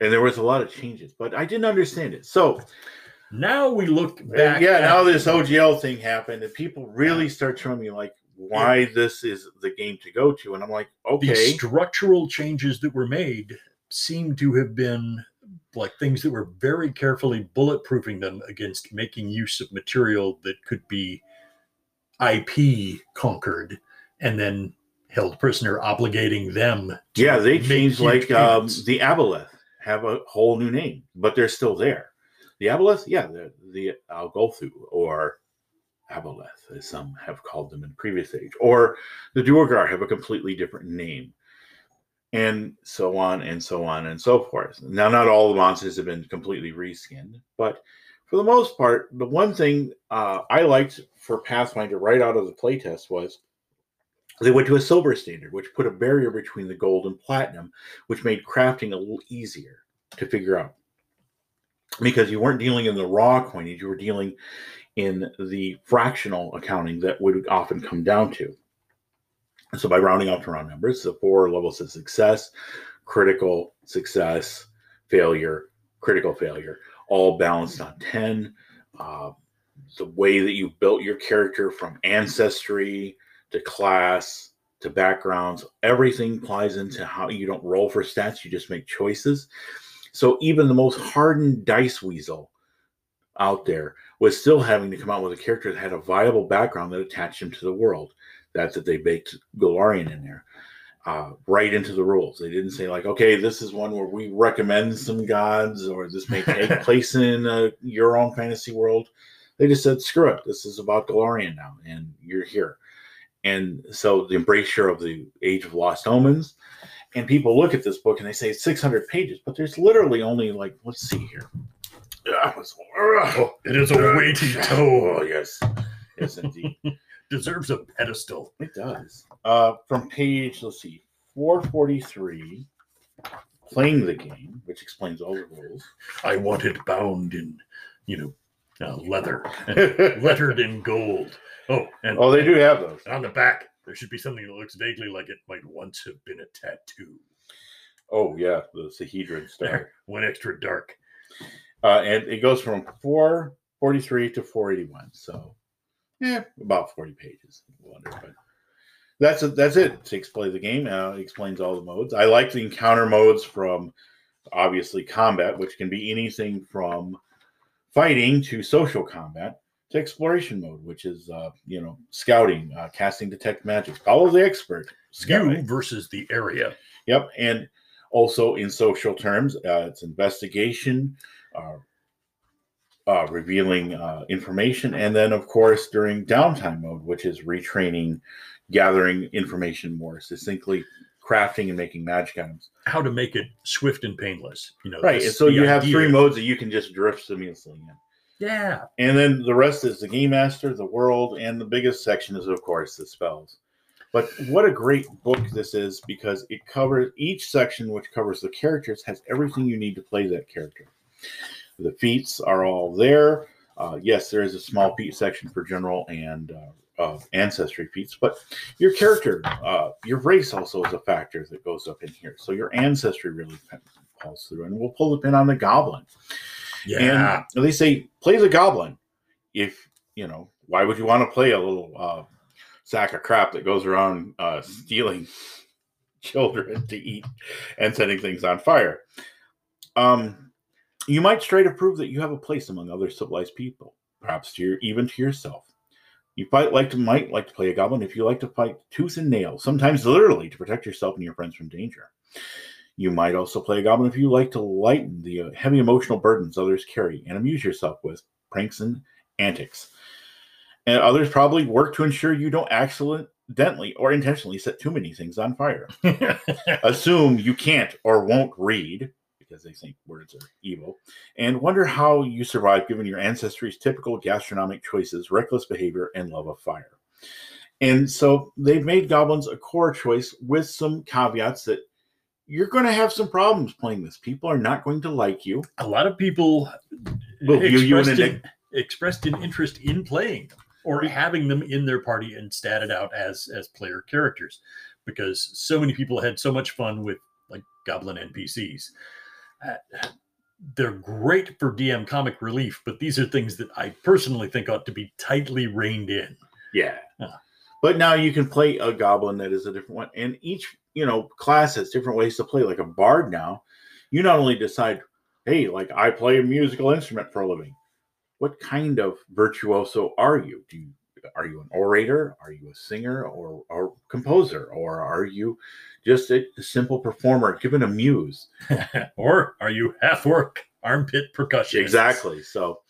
there was a lot of changes, but I didn't understand it. So now we looked back. Yeah, now this OGL thing happened, and people really start showing me like why this is the game to go to, and I'm like, okay. The structural changes that were made seem to have been like things that were very carefully bulletproofing them against making use of material that could be IP conquered and then held prisoner, obligating them to they changed like the Aboleth have a whole new name, but they're still there. The Aboleth, the Algolthu or Aboleth, as some have called them in previous age, or the Duergar have a completely different name, and so on and so on and so forth. Now, not all the monsters have been completely reskinned, but for the most part, the one thing I liked for Pathfinder right out of the playtest was they went to a silver standard, which put a barrier between the gold and platinum, which made crafting a little easier to figure out. Because you weren't dealing in the raw coinage, you were dealing in the fractional accounting that would often come down to. So by rounding off to round numbers, the four levels of success, critical success, failure, critical failure, all balanced on 10. The way that you built your character from ancestry to class to backgrounds, everything applies into how you don't roll for stats. You just make choices. So even the most hardened dice weasel out there was still having to come out with a character that had a viable background that attached him to the world. That's that they baked Golarion in there. Right into the rules. They didn't say like, okay, this is one where we recommend some gods or this may take place in your own fantasy world. They just said, screw it. This is about Golarion now, and you're here. And so the embrasure of the Age of Lost Omens, and people look at this book and they say it's 600 pages, but there's literally only like, let's see here. It is a weighty toll. Oh, yes. Yes, indeed. Deserves a pedestal. It does. From page, let's see, 443, playing the game, which explains all the rules. I want it bound in, leather, and lettered in gold. Oh, and they do have those. On the back, there should be something that looks vaguely like it might once have been a tattoo. Oh, yeah, the Sahedron star. One extra dark. And it goes from 443 to 481, so... Yeah, about 40 pages. But that's it to explain the game. It explains all the modes. I like the encounter modes from, obviously, combat, which can be anything from fighting to social combat to exploration mode, which is, scouting, casting detect magic. Follow the expert. Scouting. You versus the area. Yep, and also in social terms, it's investigation, revealing information, and then of course during downtime mode, which is retraining, gathering information more succinctly, crafting and making magic items. How to make it swift and painless, right? And so you have three modes that you can just drift seamlessly in. Yeah. And then the rest is the game master, the world, and the biggest section is of course the spells. But what a great book this is because it covers each section, which covers the characters, has everything you need to play that character. The feats are all there. Yes, there is a small feat section for general and ancestry feats, but your character, your race also is a factor that goes up in here. So your ancestry really pulls through, and we'll pull the pin on the goblin. Yeah. And they say, play the goblin. If, why would you want to play a little sack of crap that goes around stealing children to eat and setting things on fire? You might stray to prove that you have a place among other civilized people, perhaps even to yourself. You might like to play a goblin if you like to fight tooth and nail, sometimes literally, to protect yourself and your friends from danger. You might also play a goblin if you like to lighten the heavy emotional burdens others carry and amuse yourself with pranks and antics. And others probably work to ensure you don't accidentally or intentionally set too many things on fire. Assume you can't or won't read, because they think words are evil, and wonder how you survive given your ancestry's typical gastronomic choices, reckless behavior, and love of fire. And so they've made goblins a core choice with some caveats that you're going to have some problems playing this. People are not going to like you. A lot of people expressed an interest in playing them or having them in their party and statted out as player characters, because so many people had so much fun with like goblin NPCs. They're great for DM comic relief, but these are things that I personally think ought to be tightly reined in. Yeah. But now you can play a goblin that is a different one. And each, class has different ways to play. Like a bard now, you not only decide, hey, like I play a musical instrument for a living. What kind of virtuoso are you? Are you an orator? Are you a singer or composer? Or are you just a simple performer given a muse? Or are you half-orc armpit percussionist? Exactly. So,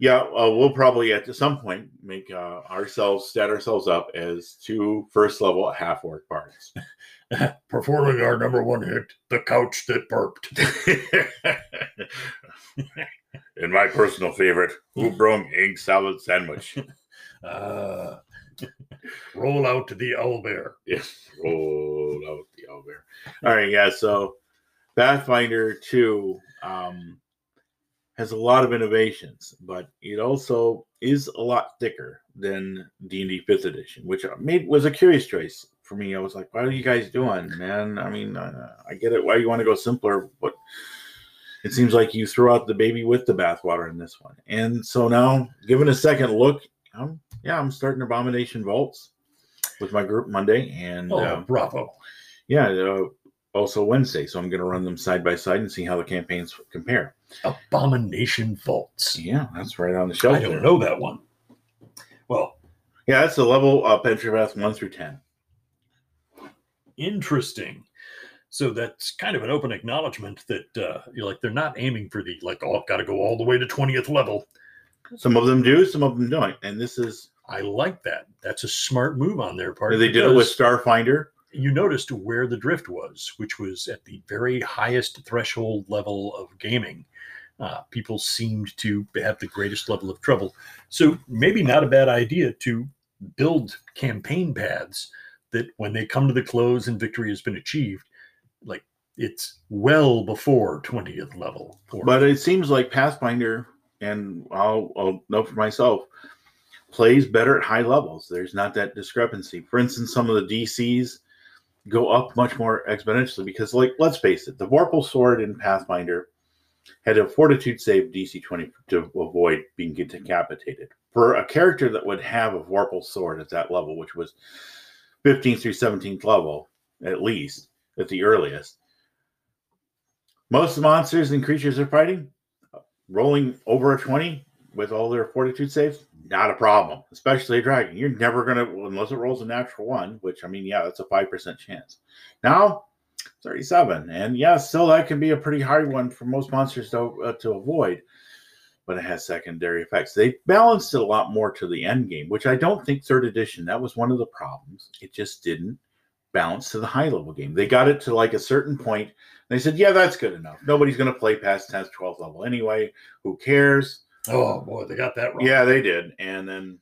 yeah, we'll probably at some point make stat ourselves up as 2 first-level half-orc bards. Performing our number one hit, The Couch That Burped. And my personal favorite, Oolong Egg Salad Sandwich. Roll out the Owlbear. Yes, roll out the Owlbear. All right, yeah, so Pathfinder 2 has a lot of innovations, but it also is a lot thicker than D&D 5th edition, which was a curious choice for me. I was like, what are you guys doing, man? I mean, I get it. Why you want to go simpler, but it seems like you threw out the baby with the bathwater in this one. And so now, given a second look, I'm starting Abomination Vaults with my group Monday. And bravo. Yeah, also Wednesday. So I'm going to run them side by side and see how the campaigns compare. Abomination Vaults. Yeah, that's right on the shelf. I don't know that one. Well, yeah, that's the level up Pentrabath 1 through 10. Interesting. So that's kind of an open acknowledgement that they're not aiming for I've got to go all the way to 20th level. Some of them do, some of them don't. And I like that. That's a smart move on their part. They did it with Starfinder. You noticed where the drift was, which was at the very highest threshold level of gaming. People seemed to have the greatest level of trouble. So maybe not a bad idea to build campaign paths that when they come to the close and victory has been achieved, like it's well before 20th level. But it seems like Pathfinder, and I'll know for myself, plays better at high levels. There's not that discrepancy. For instance, some of the DCs go up much more exponentially because, like, let's face it, the Vorpal Sword in Pathfinder had a fortitude save DC 20 to avoid being decapitated. For a character that would have a Vorpal Sword at that level, which was 15th through 17th level at least, at the earliest, most of the monsters and creatures they're fighting, rolling over a 20 with all their fortitude saves, not a problem, especially a dragon. You're never going to, unless it rolls a natural 1, which, that's a 5% chance. Now, 37. And, still that can be a pretty hard one for most monsters to avoid, but it has secondary effects. They balanced it a lot more to the end game, which I don't think 3rd edition, that was one of the problems. It just didn't balance to the high level game. They got it to like a certain point. They said, yeah, that's good enough. Nobody's going to play past 10th, 12th level anyway. Who cares? Oh, boy, they got that wrong. Yeah, they did. And then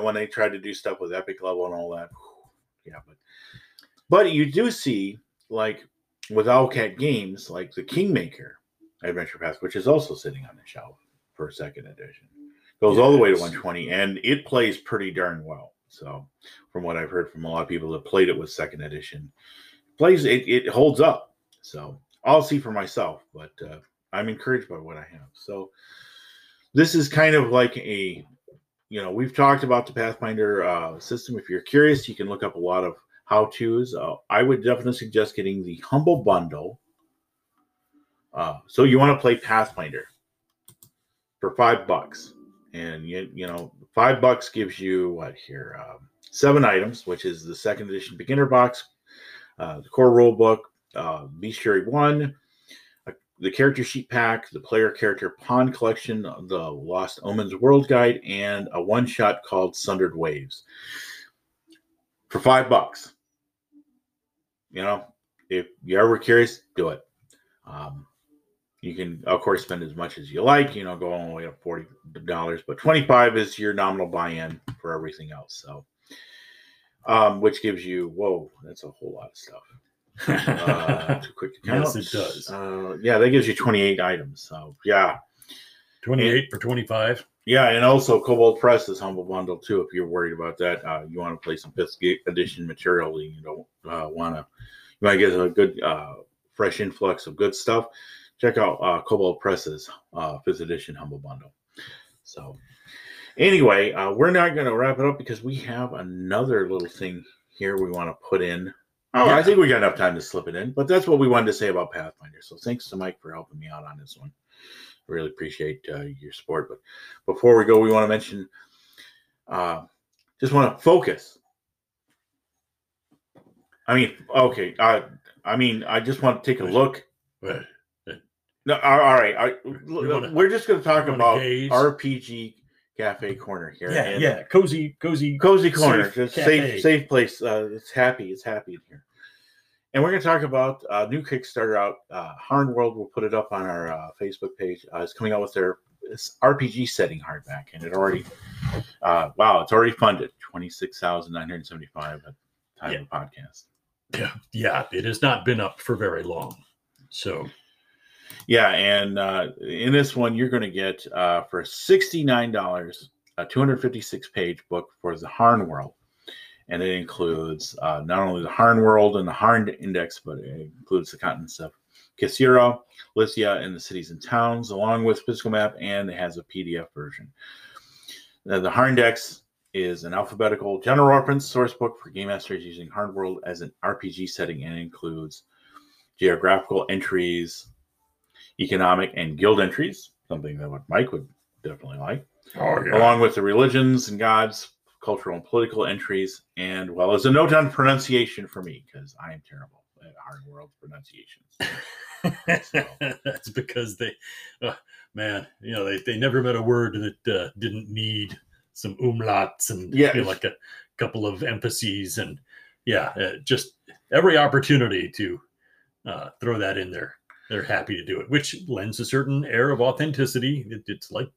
when they tried to do stuff with epic level and all that, whew, yeah. But you do see, like with Owlcat Games, like the Kingmaker Adventure Pass, which is also sitting on the shelf for 2nd edition, goes all the way to 120, and it plays pretty darn well. So from what I've heard from a lot of people that played it with 2nd edition, it holds up. So I'll see for myself, but I'm encouraged by what I have. So this is kind of like a, we've talked about the Pathfinder system. If you're curious, you can look up a lot of how-tos. I would definitely suggest getting the Humble Bundle So you want to play Pathfinder for $5, and you know, $5 gives you what here, 7 items, which is the second edition beginner box, the core rule book, bestiary 1, the character sheet pack, the player character pawn collection, the Lost Omens world guide, and a one-shot called Sundered Waves for $5. You know, if you're ever curious, do it. You can, of course, spend as much as you like, you know, go all the way up $40, but $25 is your nominal buy-in for everything else. So, which gives you, whoa, that's a whole lot of stuff. Too quick to count. Yes, it does. Yeah, that gives you 28 items. So, yeah. 28 for 25. Yeah, and also Kobold Press is Humble Bundle, too, if you're worried about that. You want to play some 5th edition material and you don't want to, you might get a good fresh influx of good stuff. Check out Kobold Press's 5th edition Humble Bundle. So anyway, we're not going to wrap it up because we have another little thing here we want to put in. Oh, yeah. I think we got enough time to slip it in, but that's what we wanted to say about Pathfinder. So thanks to Mike for helping me out on this one. I really appreciate your support. But before we go, we want to mention, just want to focus. I mean, okay. I just want to take a look. Right. No, all right. We're just going to talk about RPG Cafe Corner here. Yeah, yeah. Cozy corner. Safe, safe place. It's happy. It's happy in here. And we're going to talk about a new Kickstarter out. Harn World will put it up on our Facebook page. It's coming out with their RPG setting hardback, and it already. Wow, it's already funded $26,975 at the time of the podcast. Yeah, yeah. It has not been up for very long, so. Yeah, and in this one, you're going to get, for $69, a 256-page book for the Harn World. And it includes not only the Harn World and the Harn Index, but it includes the continents of Kisira, Lycia, and the cities and towns, along with physical map, and it has a PDF version. Now, the Harn Index is an alphabetical general reference source book for game masters using Harn World as an RPG setting, and includes geographical entries, economic and guild entries, something that Mike would definitely like, along with the religions and gods, cultural and political entries, and, well, as a note on pronunciation for me, because I am terrible at Harn World pronunciations. So. That's because they, man, you know, they never met a word that didn't need some umlauts and like a couple of emphases, and just every opportunity to throw that in there. They're happy to do it, which lends a certain air of authenticity. It's like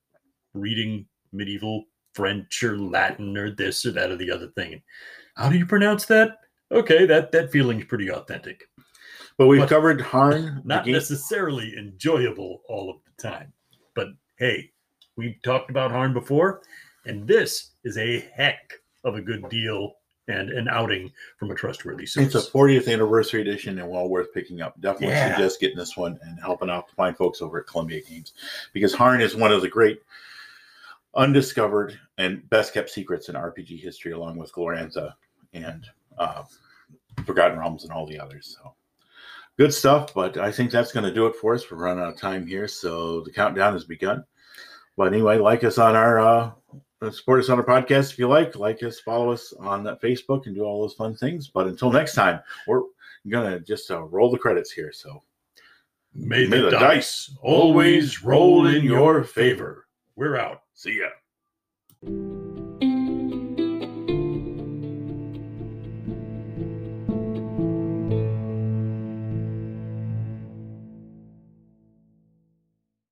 reading medieval French or Latin or this or that or the other thing. How do you pronounce that? Okay, that feeling's pretty authentic. But we've covered Harn. Not necessarily enjoyable all of the time. But hey, we've talked about Harn before, and this is a heck of a good deal and an outing from a trustworthy source. It's a 40th anniversary edition and well worth picking up. Definitely suggest getting this one and helping out the fine folks over at Columbia Games, because Harn is one of the great undiscovered and best kept secrets in RPG history, along with Glorantha and Forgotten Realms and all the others. So good stuff, but I think that's going to do it for us. We're running out of time here, so the countdown has begun. But anyway, like us on our... support us on our podcast if you like us, follow us on Facebook, and do all those fun things. But until next time, we're gonna just roll the credits here. So may the dice always roll in your favor. We're out. See ya.